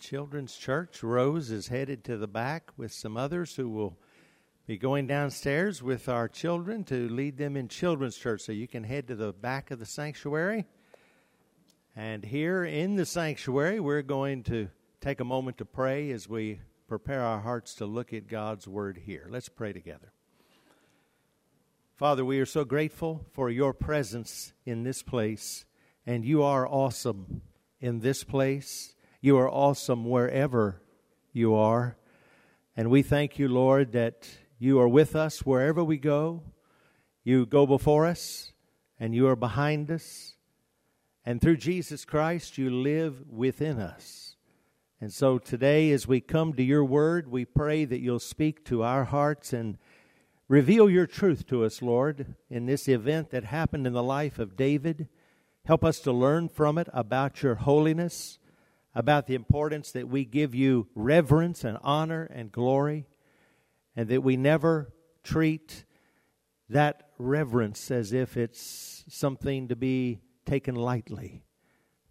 Children's Church. Rose is headed to the back with some others who will be going downstairs with our children to lead them in Children's Church. So you can head to the back of the sanctuary. And here in the sanctuary, we're going to take a moment to pray as we prepare our hearts to look at God's Word here. Let's pray together. Father, we are so grateful for your presence in this place, and you are awesome in this place. You are awesome wherever you are. And we thank you, Lord, that you are with us wherever we go. You go before us, and you are behind us. And through Jesus Christ, you live within us. And so today, as we come to your word, we pray that you'll speak to our hearts and reveal your truth to us, Lord, in this event that happened in the life of David. Help us to learn from it about your holiness, about the importance that we give you reverence and honor and glory, and that we never treat that reverence as if it's something to be taken lightly.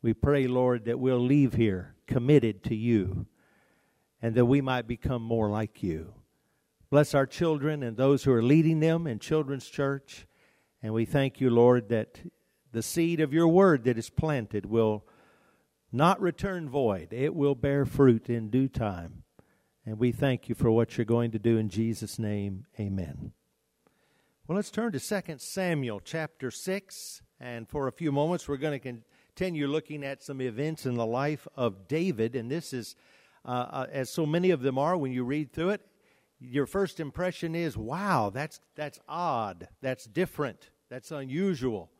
We pray, Lord, that we'll leave here committed to you and that we might become more like you. Bless our children and those who are leading them in Children's Church. And we thank you, Lord, that the seed of your word that is planted will not return void. It will bear fruit in due time. And we thank you for what you're going to do in Jesus' name. Amen. Well, let's turn to 2 Samuel chapter 6. And for a few moments, we're going to continue looking at some events in the life of David. And this is, as so many of them are, when you read through it, your first impression is, wow, that's odd, that's different, that's unusual.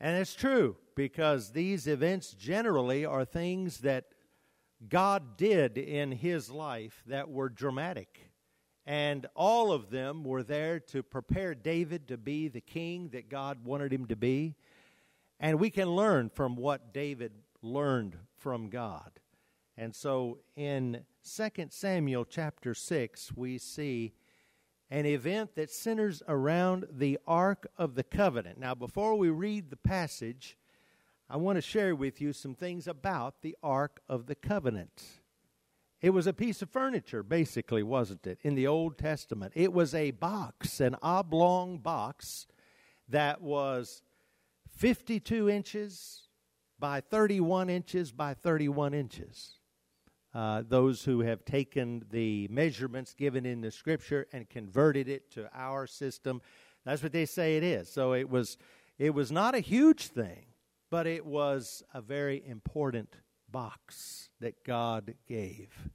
And it's true, because these events generally are things that God did in his life that were dramatic. And all of them were there to prepare David to be the king that God wanted him to be. And we can learn from what David learned from God. And so in 2 Samuel chapter 6, we see an event that centers around the Ark of the Covenant. Now, before we read the passage, I want to share with you some things about the Ark of the Covenant. It was a piece of furniture, basically, wasn't it, in the Old Testament? It was a box, an oblong box that was 52 inches by 31 inches by 31 inches. Those who have taken the measurements given in the Scripture and converted it to our system, that's what they say it is. So it was not a huge thing, but it was a very important box that God gave.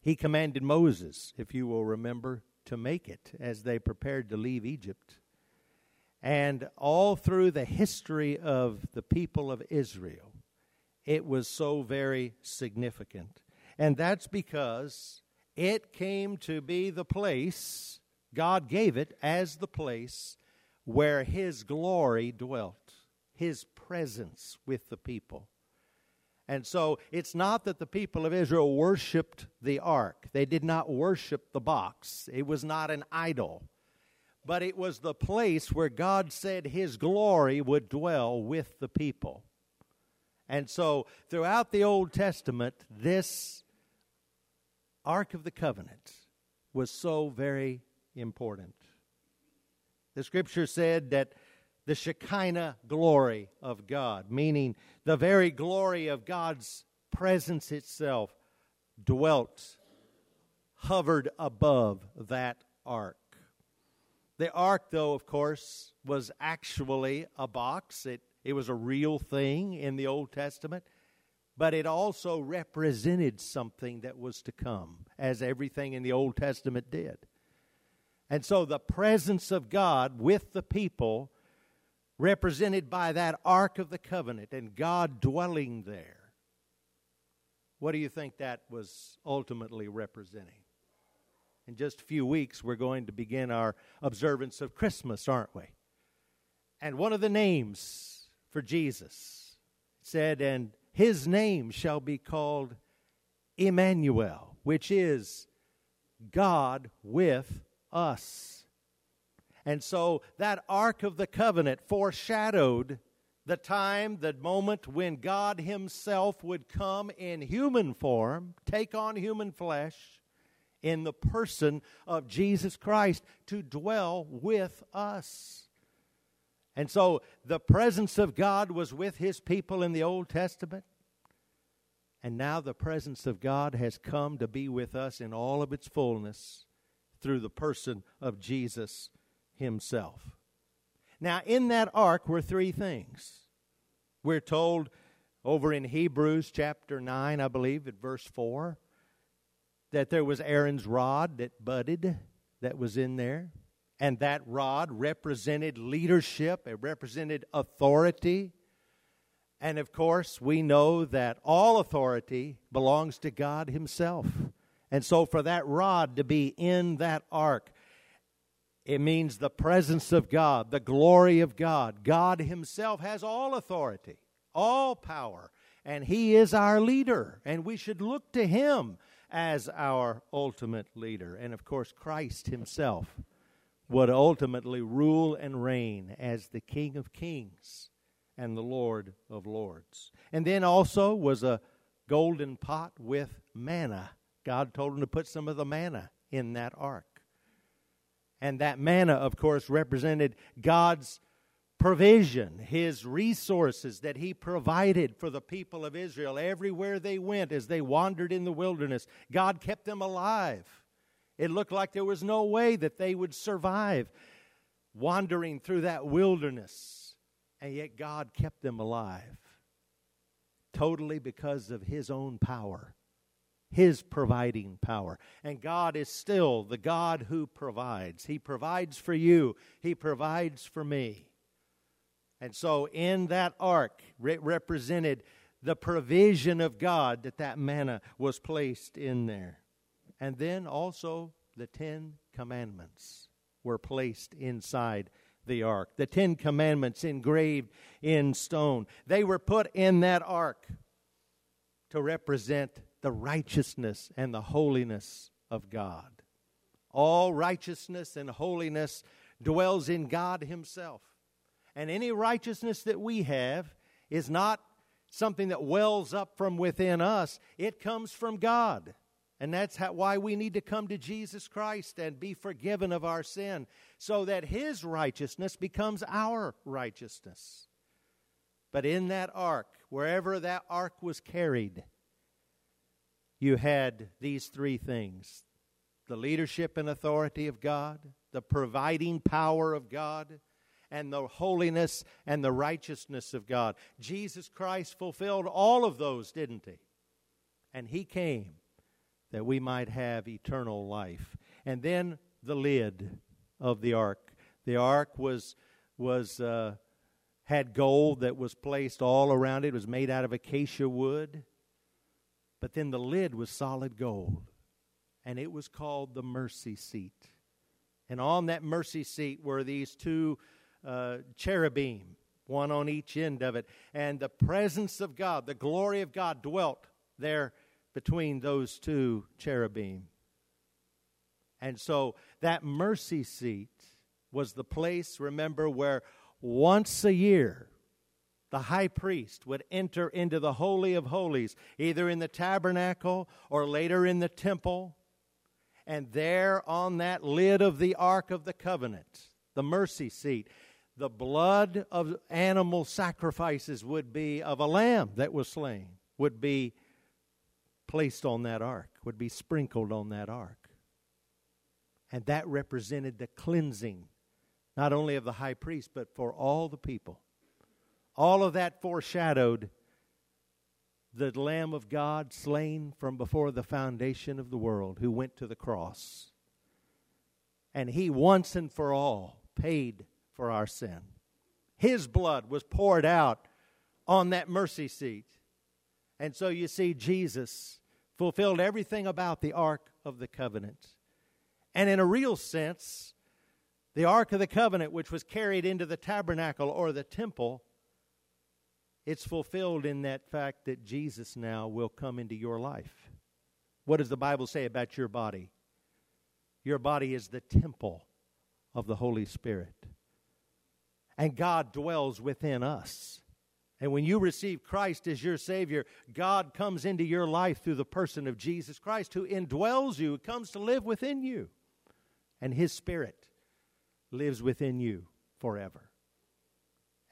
He commanded Moses, if you will remember, to make it as they prepared to leave Egypt. And all through the history of the people of Israel, it was so very significant. And that's because it came to be the place, God gave it as the place where his glory dwelt, his presence with the people. And so it's not that the people of Israel worshiped the ark. They did not worship the box. It was not an idol. But it was the place where God said his glory would dwell with the people. And so throughout the Old Testament, this Ark of the Covenant was so very important. The Scripture said that the Shekinah glory of God, meaning the very glory of God's presence itself, dwelt, hovered above that ark. The ark, though, of course, was actually a box. It was a real thing in the Old Testament, but it also represented something that was to come, as everything in the Old Testament did. And so the presence of God with the people, represented by that Ark of the Covenant and God dwelling there, what do you think that was ultimately representing? In just a few weeks, we're going to begin our observance of Christmas, aren't we? And one of the names for Jesus said, and his name shall be called Emmanuel, which is God with us. And so that Ark of the Covenant foreshadowed the time, the moment when God himself would come in human form, take on human flesh in the person of Jesus Christ to dwell with us. And so the presence of God was with his people in the Old Testament. And now the presence of God has come to be with us in all of its fullness through the person of Jesus himself. Now, in that ark were three things. We're told over in Hebrews chapter 9, I believe, at verse 4, that there was Aaron's rod that budded, that was in there. And that rod represented leadership, it represented authority. And, of course, we know that all authority belongs to God himself. And so for that rod to be in that ark, it means the presence of God, the glory of God. God himself has all authority, all power, and he is our leader, and we should look to him as our ultimate leader. And, of course, Christ himself would ultimately rule and reign as the King of Kings and the Lord of Lords. And then also was a golden pot with manna. God told him to put some of the manna in that ark. And that manna, of course, represented God's provision, his resources that he provided for the people of Israel everywhere they went as they wandered in the wilderness. God kept them alive. It looked like there was no way that they would survive wandering through that wilderness. And yet God kept them alive, totally because of his own power, his providing power. And God is still the God who provides. He provides for you. He provides for me. And so in that ark, it represented the provision of God that manna was placed in there. And then also the 10 Commandments were placed inside the ark. The 10 Commandments engraved in stone. They were put in that ark to represent the righteousness and the holiness of God. All righteousness and holiness dwells in God himself. And any righteousness that we have is not something that wells up from within us. It comes from God. And that's why we need to come to Jesus Christ and be forgiven of our sin, so that his righteousness becomes our righteousness. But in that ark, wherever that ark was carried, you had these three things: the leadership and authority of God, the providing power of God, and the holiness and the righteousness of God. Jesus Christ fulfilled all of those, didn't he? And he came that we might have eternal life. And then the lid of the ark. The ark had gold that was placed all around it. It was made out of acacia wood. But then the lid was solid gold, and it was called the mercy seat. And on that mercy seat were these two cherubim, one on each end of it. And the presence of God, the glory of God, dwelt there between those two cherubim. And so that mercy seat was the place, remember, where once a year the high priest would enter into the Holy of Holies, either in the tabernacle or later in the temple. And there on that lid of the Ark of the Covenant, the mercy seat, the blood of animal sacrifices would be, of a lamb that was slain, would be placed on that ark, would be sprinkled on that ark. And that represented the cleansing, not only of the high priest, but for all the people. All of that foreshadowed the Lamb of God slain from before the foundation of the world, who went to the cross. And he once and for all paid for our sin. His blood was poured out on that mercy seat. And so you see, Jesus fulfilled everything about the Ark of the Covenant. And in a real sense, the Ark of the Covenant, which was carried into the tabernacle or the temple, it's fulfilled in that fact that Jesus now will come into your life. What does the Bible say about your body? Your body is the temple of the Holy Spirit. And God dwells within us. And when you receive Christ as your Savior, God comes into your life through the person of Jesus Christ, who indwells you, comes to live within you. And His Spirit lives within you forever.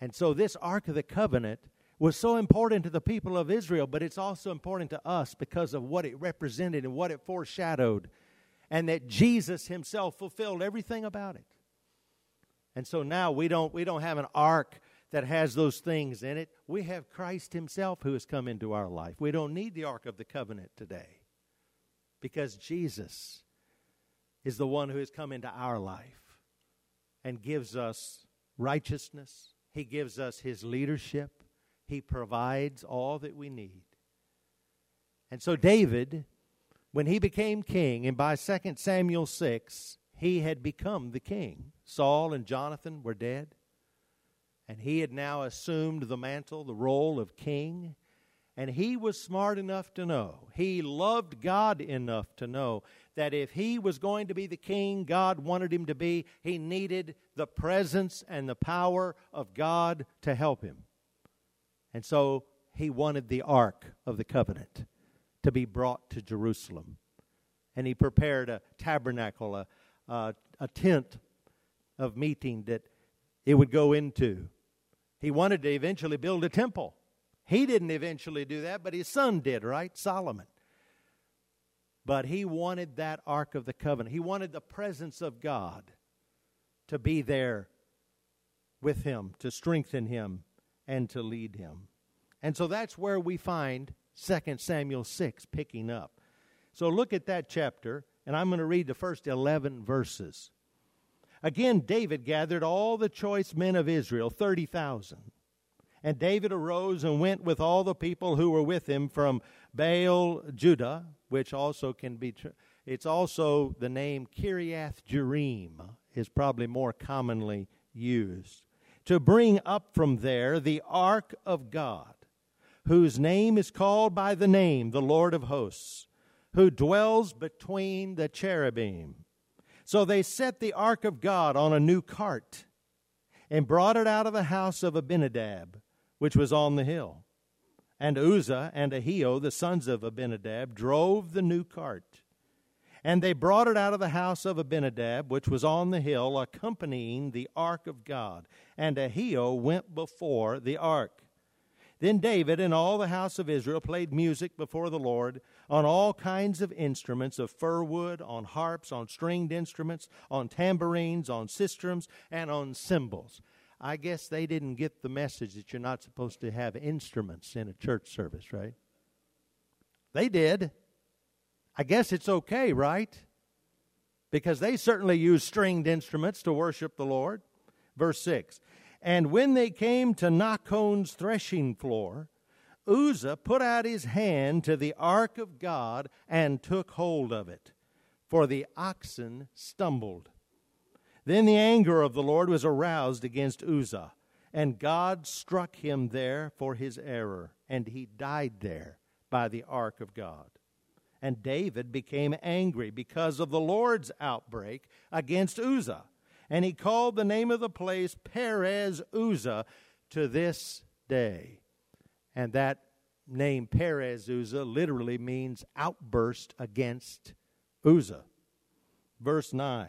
And so this Ark of the Covenant was so important to the people of Israel, but it's also important to us because of what it represented and what it foreshadowed, and that Jesus Himself fulfilled everything about it. And so now we don't have an ark that has those things in it. We have Christ Himself who has come into our life. We don't need the Ark of the Covenant today because Jesus is the one who has come into our life and gives us righteousness. He gives us His leadership. He provides all that we need. And so David, when he became king, and by 2 Samuel 6, he had become the king. Saul and Jonathan were dead. And he had now assumed the mantle, the role of king. And he was smart enough to know, he loved God enough to know that if he was going to be the king God wanted him to be, he needed the presence and the power of God to help him. And so he wanted the Ark of the Covenant to be brought to Jerusalem. And he prepared a tabernacle, a tent of meeting that it would go into. He wanted to eventually build a temple. He didn't eventually do that, but his son did, right? Solomon. But he wanted that Ark of the Covenant. He wanted the presence of God to be there with him, to strengthen him, and to lead him. And so that's where we find 2 Samuel 6 picking up. So look at that chapter, and I'm going to read the first 11 verses. Again, David gathered all the choice men of Israel, 30,000. And David arose and went with all the people who were with him from Baal Judah, which also can be, it's also the name Kiriath-Jerim is probably more commonly used, to bring up from there the Ark of God, whose name is called by the name, the Lord of hosts, who dwells between the cherubim. So they set the Ark of God on a new cart and brought it out of the house of Abinadab, which was on the hill. And Uzzah and Ahio, the sons of Abinadab, drove the new cart. And they brought it out of the house of Abinadab, which was on the hill, accompanying the Ark of God. And Ahio went before the Ark. Then David and all the house of Israel played music before the Lord on all kinds of instruments of fir wood, on harps, on stringed instruments, on tambourines, on sistrums, and on cymbals. I guess they didn't get the message that you're not supposed to have instruments in a church service, right? They did. I guess it's okay, right? Because they certainly used stringed instruments to worship the Lord. Verse 6. And when they came to Nacon's threshing floor, Uzzah put out his hand to the Ark of God and took hold of it, for the oxen stumbled. Then the anger of the Lord was aroused against Uzzah, and God struck him there for his error, and he died there by the Ark of God. And David became angry because of the Lord's outbreak against Uzzah. And he called the name of the place Perez Uzzah to this day. And that name Perez Uzzah literally means outburst against Uzzah. Verse 9,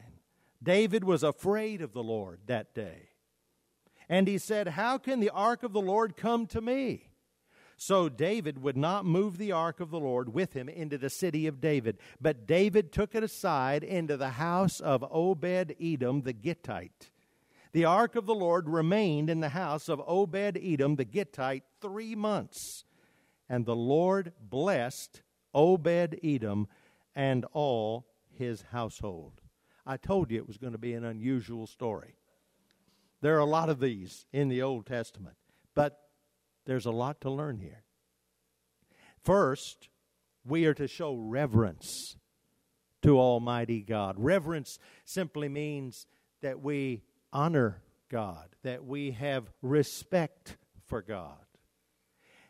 David was afraid of the Lord that day. And he said, how can the ark of the Lord come to me? So David would not move the ark of the Lord with him into the city of David. But David took it aside into the house of Obed-Edom the Gittite. The ark of the Lord remained in the house of Obed-Edom the Gittite 3 months. And the Lord blessed Obed-Edom and all his household. I told you it was going to be an unusual story. There are a lot of these in the Old Testament. But there's a lot to learn here. First, we are to show reverence to Almighty God. Reverence simply means that we honor God, that we have respect for God.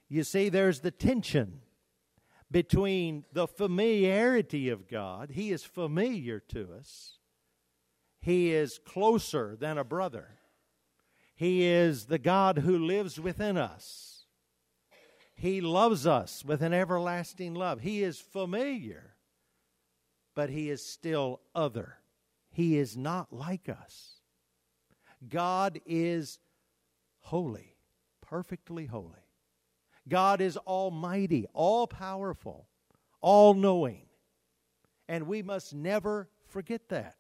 You see, there's the tension between the familiarity of God. He is familiar to us. He is closer than a brother. He is the God who lives within us. He loves us with an everlasting love. He is familiar, but He is still other. He is not like us. God is holy, perfectly holy. God is almighty, all-powerful, all-knowing. And we must never forget that.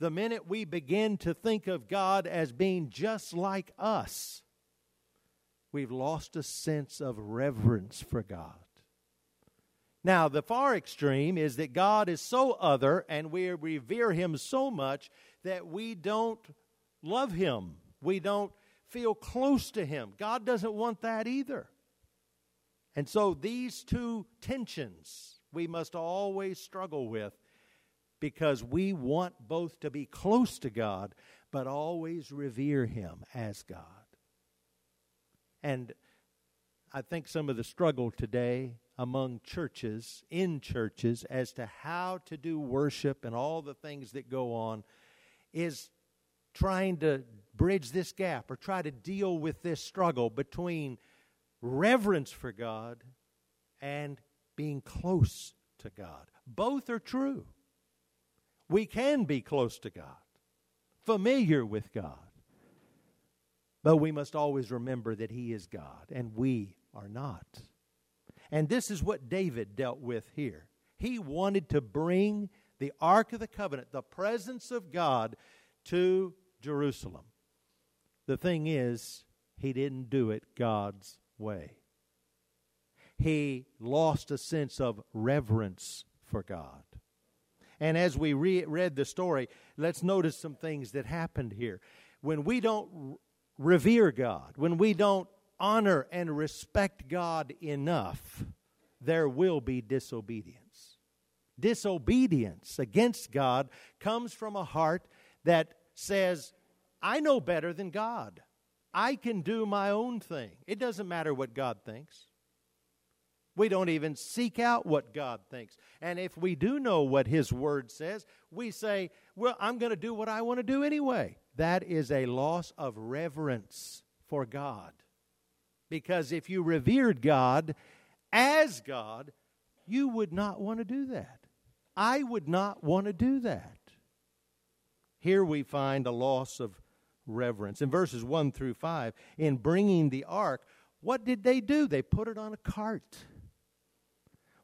The minute we begin to think of God as being just like us, we've lost a sense of reverence for God. Now, the far extreme is that God is so other and we revere Him so much that we don't love Him. We don't feel close to Him. God doesn't want that either. And so these two tensions we must always struggle with, because we want both to be close to God but always revere Him as God. And I think some of the struggle today among churches, in churches, as to how to do worship and all the things that go on is trying to bridge this gap or try to deal with this struggle between reverence for God and being close to God. Both are true. We can be close to God, familiar with God, but we must always remember that He is God and we are not. And this is what David dealt with here. He wanted to bring the Ark of the Covenant, the presence of God, to Jerusalem. The thing is, he didn't do it God's way. He lost a sense of reverence for God. And as we read the story, let's notice some things that happened here. When we don't revere God, when we don't honor and respect God enough, there will be disobedience. Disobedience against God comes from a heart that says, I know better than God. I can do my own thing. It doesn't matter what God thinks. We don't even seek out what God thinks. And if we do know what His Word says, we say, well, I'm going to do what I want to do anyway. That is a loss of reverence for God. Because if you revered God as God, you would not want to do that. I would not want to do that. Here we find a loss of reverence. In verses 1 through 5, in bringing the ark, what did they do? They put it on a cart.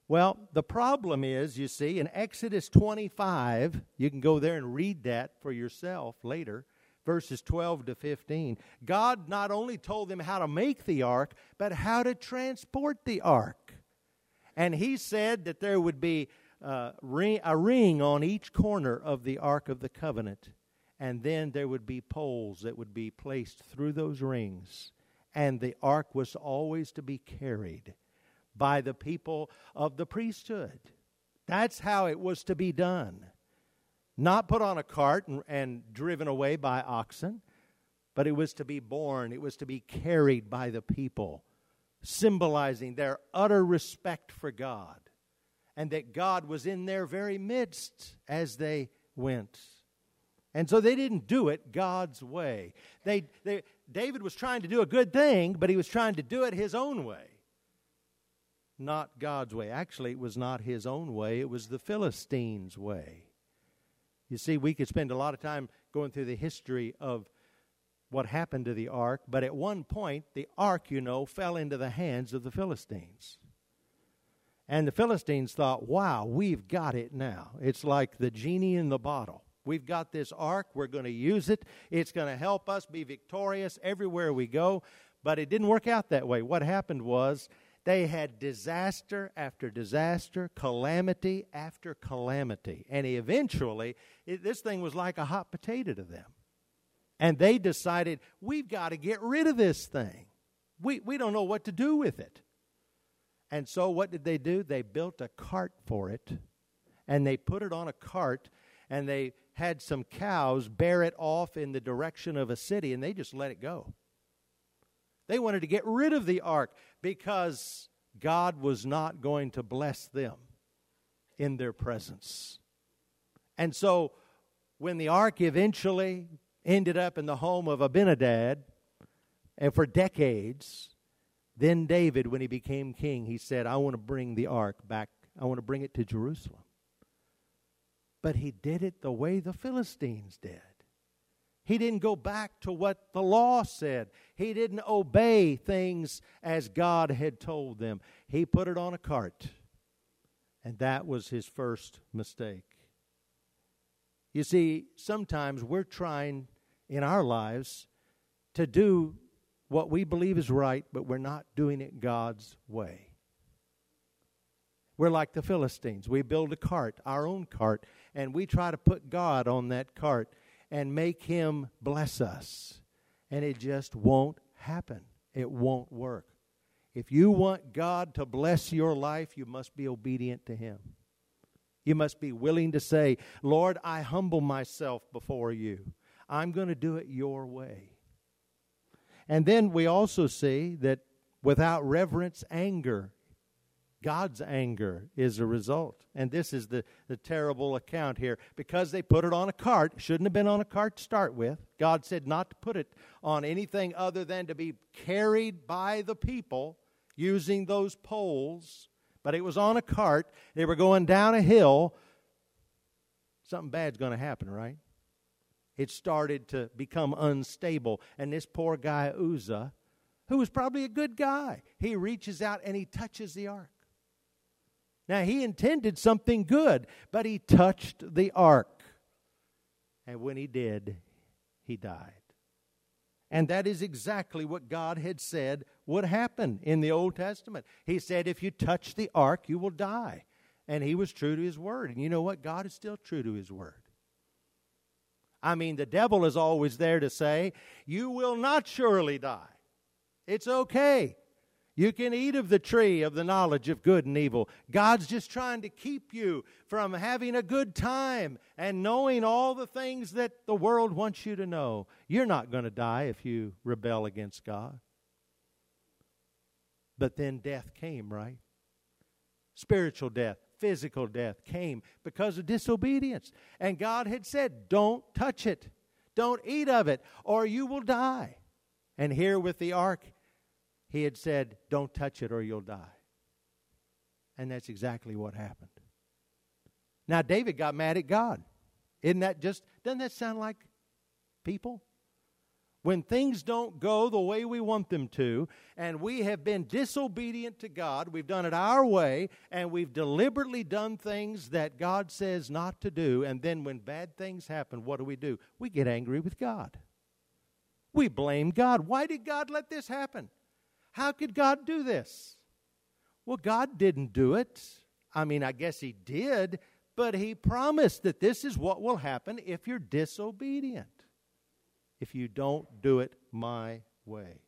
Well, the problem is, you see, in Exodus 25, you can go there and read that for yourself later, verses 12 to 15. God not only told them how to make the ark, but how to transport the ark. And He said that there would be a ring on each corner of the Ark of the Covenant, and then there would be poles that would be placed through those rings, and the ark was always to be carried by the people of the priesthood. That's how it was to be done. Not put on a cart and driven away by oxen, but it was to be borne, it was to be carried by the people, symbolizing their utter respect for God, and that God was in their very midst as they went. And so they didn't do it God's way. David was trying to do a good thing, but he was trying to do it his own way. Not God's way. Actually, it was not his own way. It was the Philistines' way. You see, we could spend a lot of time going through the history of what happened to the ark, but at one point, the ark, you know, fell into the hands of the Philistines. And the Philistines thought, wow, we've got it now. It's like the genie in the bottle. We've got this ark. We're going to use it. It's going to help us be victorious everywhere we go. But it didn't work out that way. What happened was they had disaster after disaster, calamity after calamity. And eventually, this thing was like a hot potato to them. And they decided, we've got to get rid of this thing. We don't know what to do with it. And so what did they do? They built a cart for it. And they put it on a cart. And they had some cows bear it off in the direction of a city, and they just let it go. They wanted to get rid of the ark because God was not going to bless them in their presence. And so when the ark eventually ended up in the home of Abinadab, and for decades, Then David, when he became king, he said, I want to bring the ark back. I want to bring it to Jerusalem. But he did it the way the Philistines did. He didn't go back to what the law said. He didn't obey things as God had told them. He put it on a cart. And that was his first mistake. You see, sometimes we're trying in our lives to do what we believe is right, but we're not doing it God's way. We're like the Philistines. We build a cart, our own cart, and we try to put God on that cart and make Him bless us. And it just won't happen. It won't work. If you want God to bless your life, you must be obedient to Him. You must be willing to say, Lord, I humble myself before you. I'm going to do it your way. And then we also see that without reverence, anger, God's anger is the result. And this is the terrible account here. Because they put it on a cart, shouldn't have been on a cart to start with. God said not to put it on anything other than to be carried by the people using those poles. But it was on a cart. They were going down a hill. Something bad's going to happen, right? It started to become unstable. And this poor guy, Uzzah, who was probably a good guy, he reaches out and he touches the ark. Now, he intended something good, but he touched the ark. And when he did, he died. And that is exactly what God had said would happen in the Old Testament. He said, if you touch the ark, you will die. And he was true to his word. And you know what? God is still true to his word. I mean, the devil is always there to say, you will not surely die. It's okay. You can eat of the tree of the knowledge of good and evil. God's just trying to keep you from having a good time and knowing all the things that the world wants you to know. You're not going to die if you rebel against God. But then death came, right? Spiritual death, physical death came because of disobedience. And God had said, don't touch it. Don't eat of it, or you will die. And here with the ark, He had said, don't touch it or you'll die. And that's exactly what happened. Now, David got mad at God. Doesn't that sound like people? When things don't go the way we want them to, and we have been disobedient to God, we've done it our way, and we've deliberately done things that God says not to do, and then when bad things happen, what do? We get angry with God. We blame God. Why did God let this happen? How could God do this? Well, God didn't do it. I mean, I guess He did, but He promised that this is what will happen if you're disobedient, if you don't do it my way.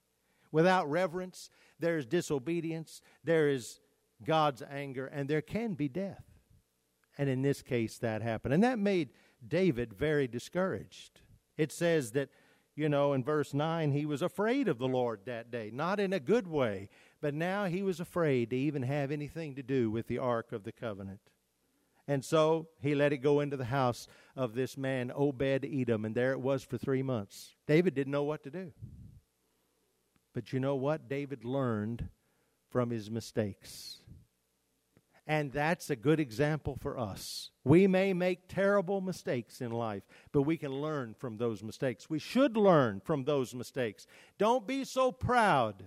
Without reverence, there is disobedience, there is God's anger, and there can be death. And in this case, that happened. And that made David very discouraged. It says that, you know, in verse 9, he was afraid of the Lord that day. Not in a good way, but now he was afraid to even have anything to do with the Ark of the Covenant. And so he let it go into the house of this man, Obed-Edom, and there it was for 3 months. David didn't know what to do. But you know what? David learned from his mistakes. And that's a good example for us. We may make terrible mistakes in life, but we can learn from those mistakes. We should learn from those mistakes. Don't be so proud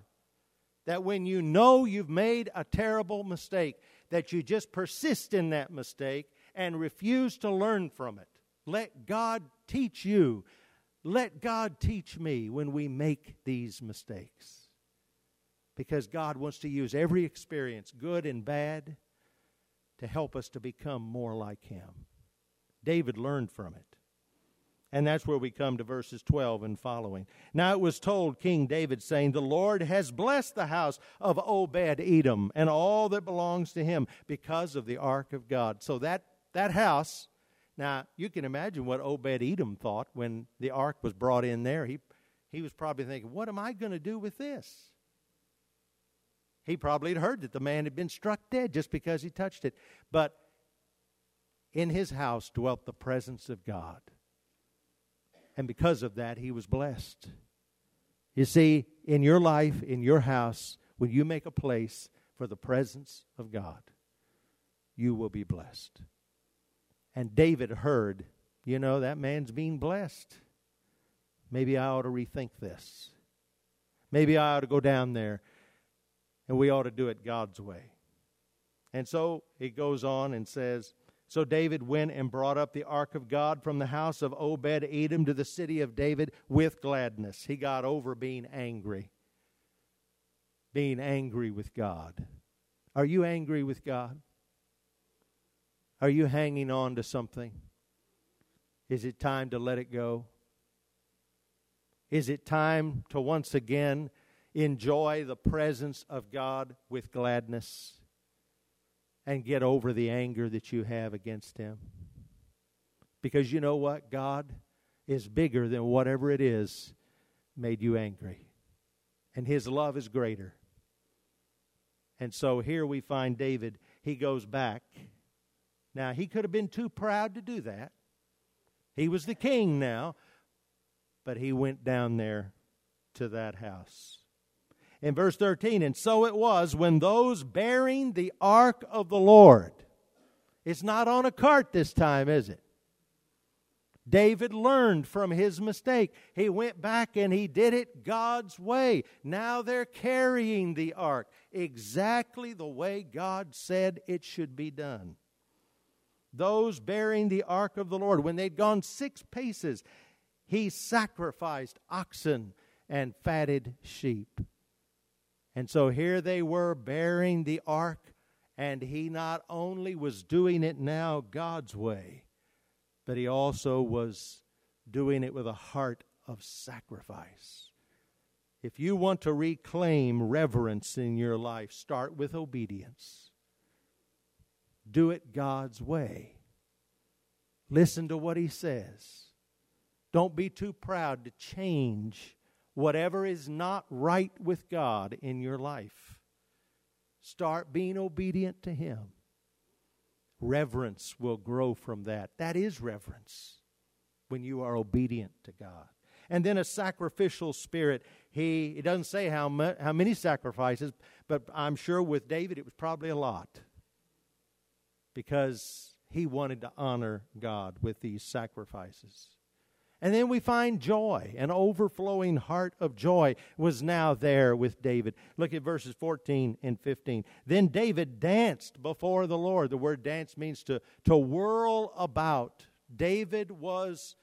that when you know you've made a terrible mistake, that you just persist in that mistake and refuse to learn from it. Let God teach you. Let God teach me when we make these mistakes. Because God wants to use every experience, good and bad, to help us to become more like Him. David learned from it. And that's where we come to verses 12 and following. Now it was told King David, saying, the Lord has blessed the house of Obed-Edom and all that belongs to him because of the ark of God. So that house, now you can imagine what Obed-Edom thought when the ark was brought in there. He was probably thinking, what am I going to do with this? He probably had heard that the man had been struck dead just because he touched it. But in his house dwelt the presence of God. And because of that, he was blessed. You see, in your life, in your house, When you make a place for the presence of God, you will be blessed. And David heard, you know, that man's being blessed. Maybe I ought to rethink this. Maybe I ought to go down there, and we ought to do it God's way. And so it goes on and says, so David went and brought up the ark of God from the house of Obed-Edom to the city of David with gladness. He got over being angry with God. Are you angry with God? Are you hanging on to something? Is it time to let it go? Is it time to once again enjoy the presence of God with gladness and get over the anger that you have against Him? Because you know what? God is bigger than whatever it is made you angry. And His love is greater. And so here we find David. He goes back. Now, he could have been too proud to do that. He was the king now. But he went down there to that house. In verse 13, and so it was when those bearing the ark of the Lord. It's not on a cart this time, is it? David learned from his mistake. He went back and he did it God's way. Now they're carrying the ark exactly the way God said it should be done. Those bearing the ark of the Lord, when they'd gone 6 paces, he sacrificed oxen and fatted sheep. And so here they were bearing the ark, and he not only was doing it now God's way, but he also was doing it with a heart of sacrifice. If you want to reclaim reverence in your life, start with obedience. Do it God's way. Listen to what He says. Don't be too proud to change whatever is not right with God in your life. Start being obedient to Him. Reverence will grow from that. That is reverence when you are obedient to God. And then a sacrificial spirit. It doesn't say how many sacrifices, but I'm sure with David it was probably a lot, because he wanted to honor God with these sacrifices. And then we find joy. An overflowing heart of joy was now there with David. Look at verses 14 and 15. Then David danced before the Lord. The word dance means to whirl about. David was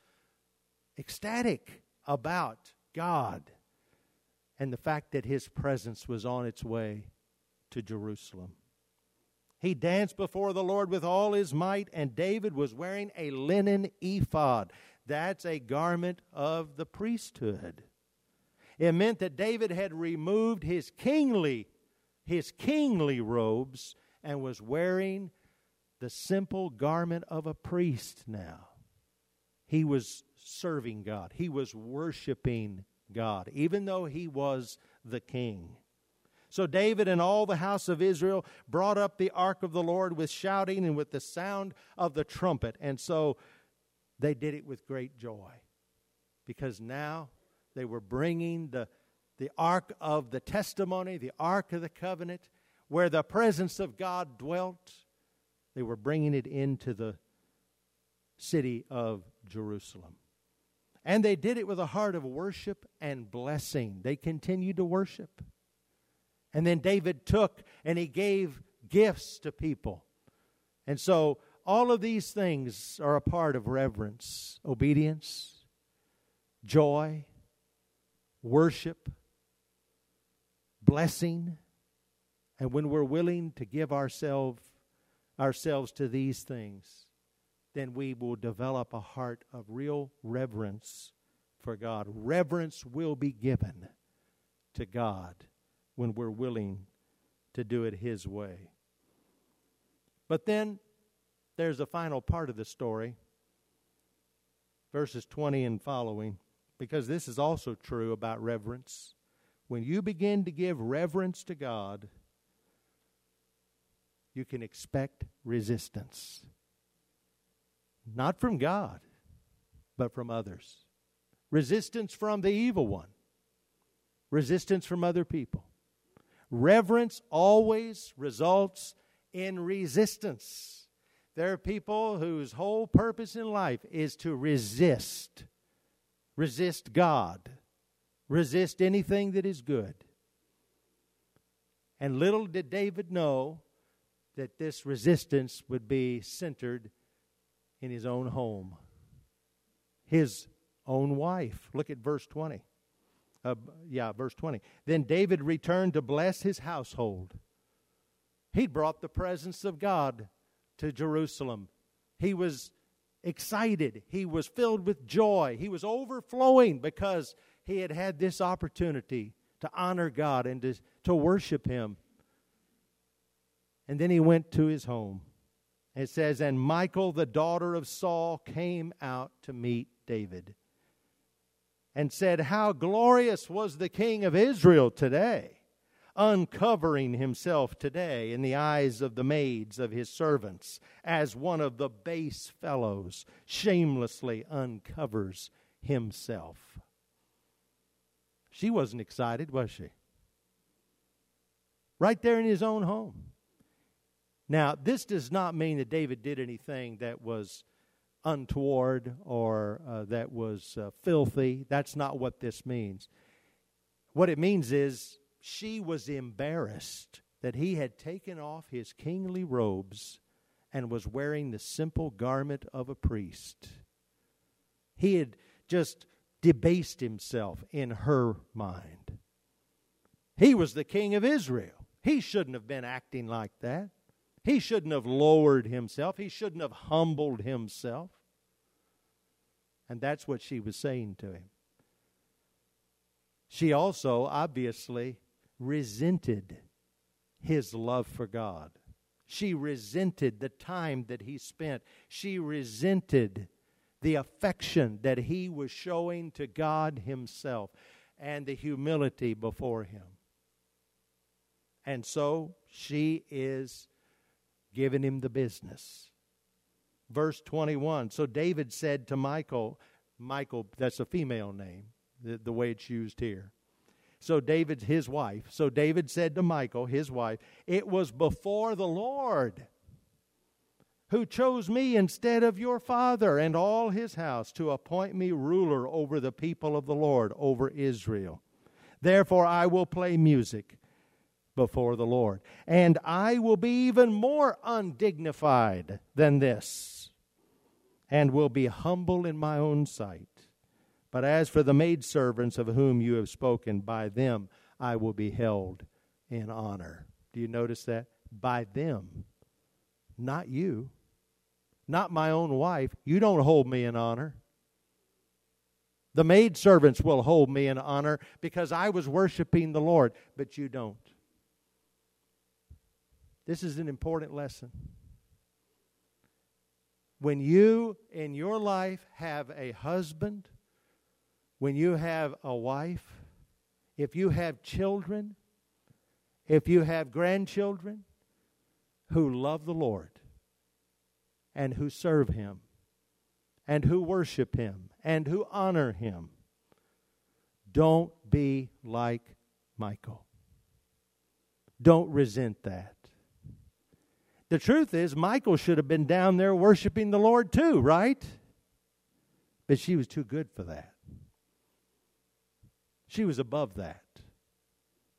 ecstatic about God and the fact that His presence was on its way to Jerusalem. He danced before the Lord with all his might, and David was wearing a linen ephod. That's a garment of the priesthood. It meant that David had removed his kingly robes and was wearing the simple garment of a priest now. He was serving God. He was worshiping God, even though he was the king. So David and all the house of Israel brought up the ark of the Lord with shouting and with the sound of the trumpet. And so they did it with great joy, because now they were bringing the ark of the testimony, the ark of the covenant, where the presence of God dwelt. They were bringing it into the city of Jerusalem. And they did it with a heart of worship and blessing. They continued to worship. And then David took and he gave gifts to people. And so all of these things are a part of reverence: obedience, joy, worship, blessing. And when we're willing to give ourselves to these things, then we will develop a heart of real reverence for God. Reverence will be given to God when we're willing to do it His way. But then there's a final part of the story, verses 20 and following, because this is also true about reverence. When you begin to give reverence to God, you can expect resistance. Not from God, but from others. Resistance from the evil one. Resistance from other people. Reverence always results in resistance. There are people whose whole purpose in life is to resist. Resist God. Resist anything that is good. And little did David know that this resistance would be centered in his own home. His own wife. Look at verse 20. Verse 20. Then David returned to bless his household. He brought the presence of God to Jerusalem. He was excited. He was filled with joy. He was overflowing because he had had this opportunity to honor God and to worship Him. And then he went to his home. It says, and Michal, the daughter of Saul, came out to meet David and said, how glorious was the king of Israel today, uncovering himself today in the eyes of the maids of his servants, as one of the base fellows shamelessly uncovers himself. She wasn't excited, was she? Right there in his own home. Now, this does not mean that David did anything that was untoward or that was filthy. That's not what this means. What it means is she was embarrassed that he had taken off his kingly robes and was wearing the simple garment of a priest. He had just debased himself in her mind. He was the king of Israel. He shouldn't have been acting like that. He shouldn't have lowered himself. He shouldn't have humbled himself. And that's what she was saying to him. She also obviously resented his love for God. She resented the time that he spent. She resented the affection that he was showing to God Himself and the humility before Him. And so she is giving him the business. Verse 21. So David said to Michal, that's a female name, the way it's used here. So David, his wife. So David said to Michal, his wife, it was before the Lord who chose me instead of your father and all his house to appoint me ruler over the people of the Lord, over Israel. Therefore I will play music before the Lord, and I will be even more undignified than this, and will be humble in my own sight. But as for the maidservants of whom you have spoken, by them I will be held in honor. Do you notice that? By them, not you, not my own wife. You don't hold me in honor. The maidservants will hold me in honor because I was worshiping the Lord, but you don't. This is an important lesson. When you in your life have a husband, when you have a wife, if you have children, if you have grandchildren who love the Lord and who serve Him and who worship Him and who honor Him, don't be like Michal. Don't resent that. The truth is, Michal should have been down there worshiping the Lord too, right? But she was too good for that. She was above that.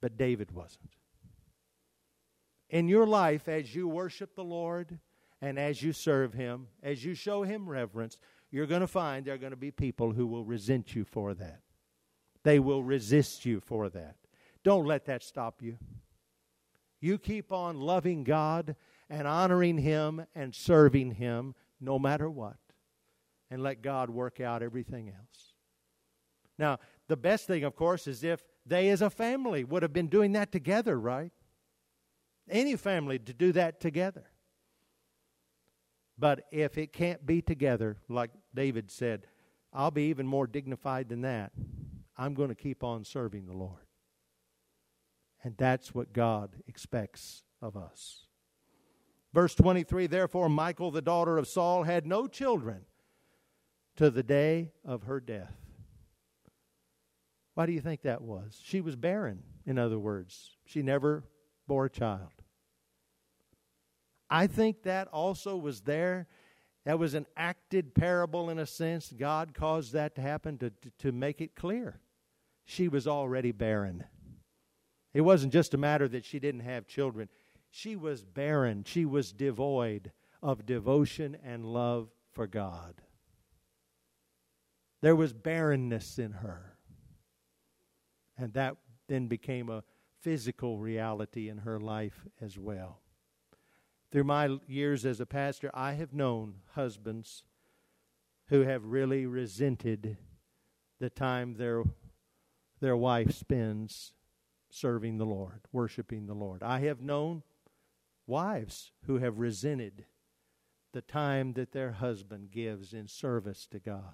But David wasn't. In your life, as you worship the Lord and as you serve Him, as you show Him reverence, you're going to find there are going to be people who will resent you for that. They will resist you for that. Don't let that stop you. You keep on loving God and honoring Him and serving Him no matter what. And let God work out everything else. Now, the best thing, of course, is if they as a family would have been doing that together, right? Any family to do that together. But if it can't be together, like David said, I'll be even more dignified than that. I'm going to keep on serving the Lord. And that's what God expects of us. Verse 23, therefore Michal, the daughter of Saul, had no children to the day of her death. Why do you think that was? She was barren, in other words. She never bore a child. I think that also was there. That was an acted parable in a sense. God caused that to happen to make it clear. She was already barren. It wasn't just a matter that she didn't have children. She was barren. She was devoid of devotion and love for God. There was barrenness in her. And that then became a physical reality in her life as well. Through my years as a pastor, I have known husbands who have really resented the time their wife spends serving the Lord, worshiping the Lord. I have known wives who have resented the time that their husband gives in service to God.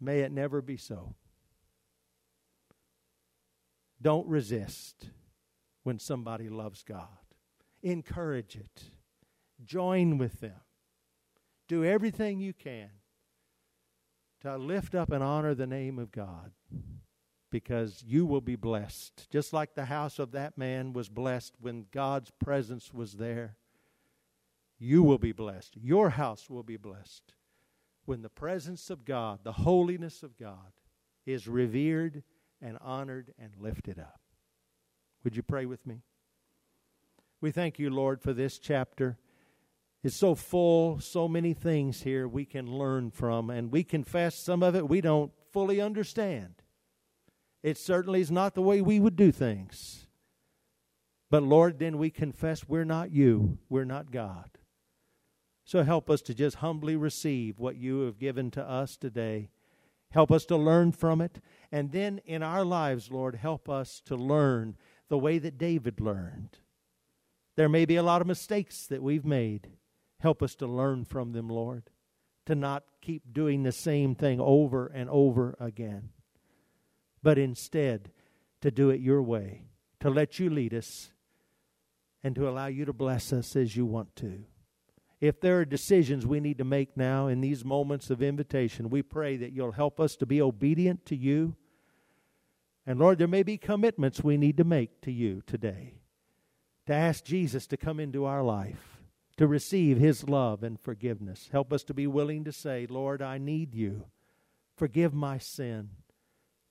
May it never be so. Don't resist when somebody loves God. Encourage it. Join with them. Do everything you can to lift up and honor the name of God, because you will be blessed. Just like the house of that man was blessed when God's presence was there, you will be blessed. Your house will be blessed when the presence of God, the holiness of God, is revered and honored and lifted up. Would you pray with me? We thank you, Lord, for this chapter. It's so full, so many things here we can learn from, and we confess some of it we don't fully understand. It certainly is not the way we would do things. But, Lord, then we confess we're not you, we're not God. So help us to just humbly receive what you have given to us today. Help us to learn from it. And then in our lives, Lord, help us to learn the way that David learned. There may be a lot of mistakes that we've made. Help us to learn from them, Lord, to not keep doing the same thing over and over again, but instead to do it your way, to let you lead us, and to allow you to bless us as you want to. If there are decisions we need to make now in these moments of invitation, we pray that you'll help us to be obedient to you. And Lord, there may be commitments we need to make to you today, to ask Jesus to come into our life, to receive his love and forgiveness. Help us to be willing to say, Lord, I need you. Forgive my sin.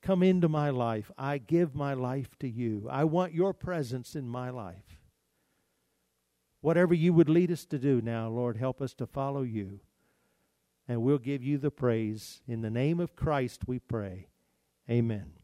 Come into my life. I give my life to you. I want your presence in my life. Whatever you would lead us to do now, Lord, help us to follow you. And we'll give you the praise. In the name of Christ we pray. Amen.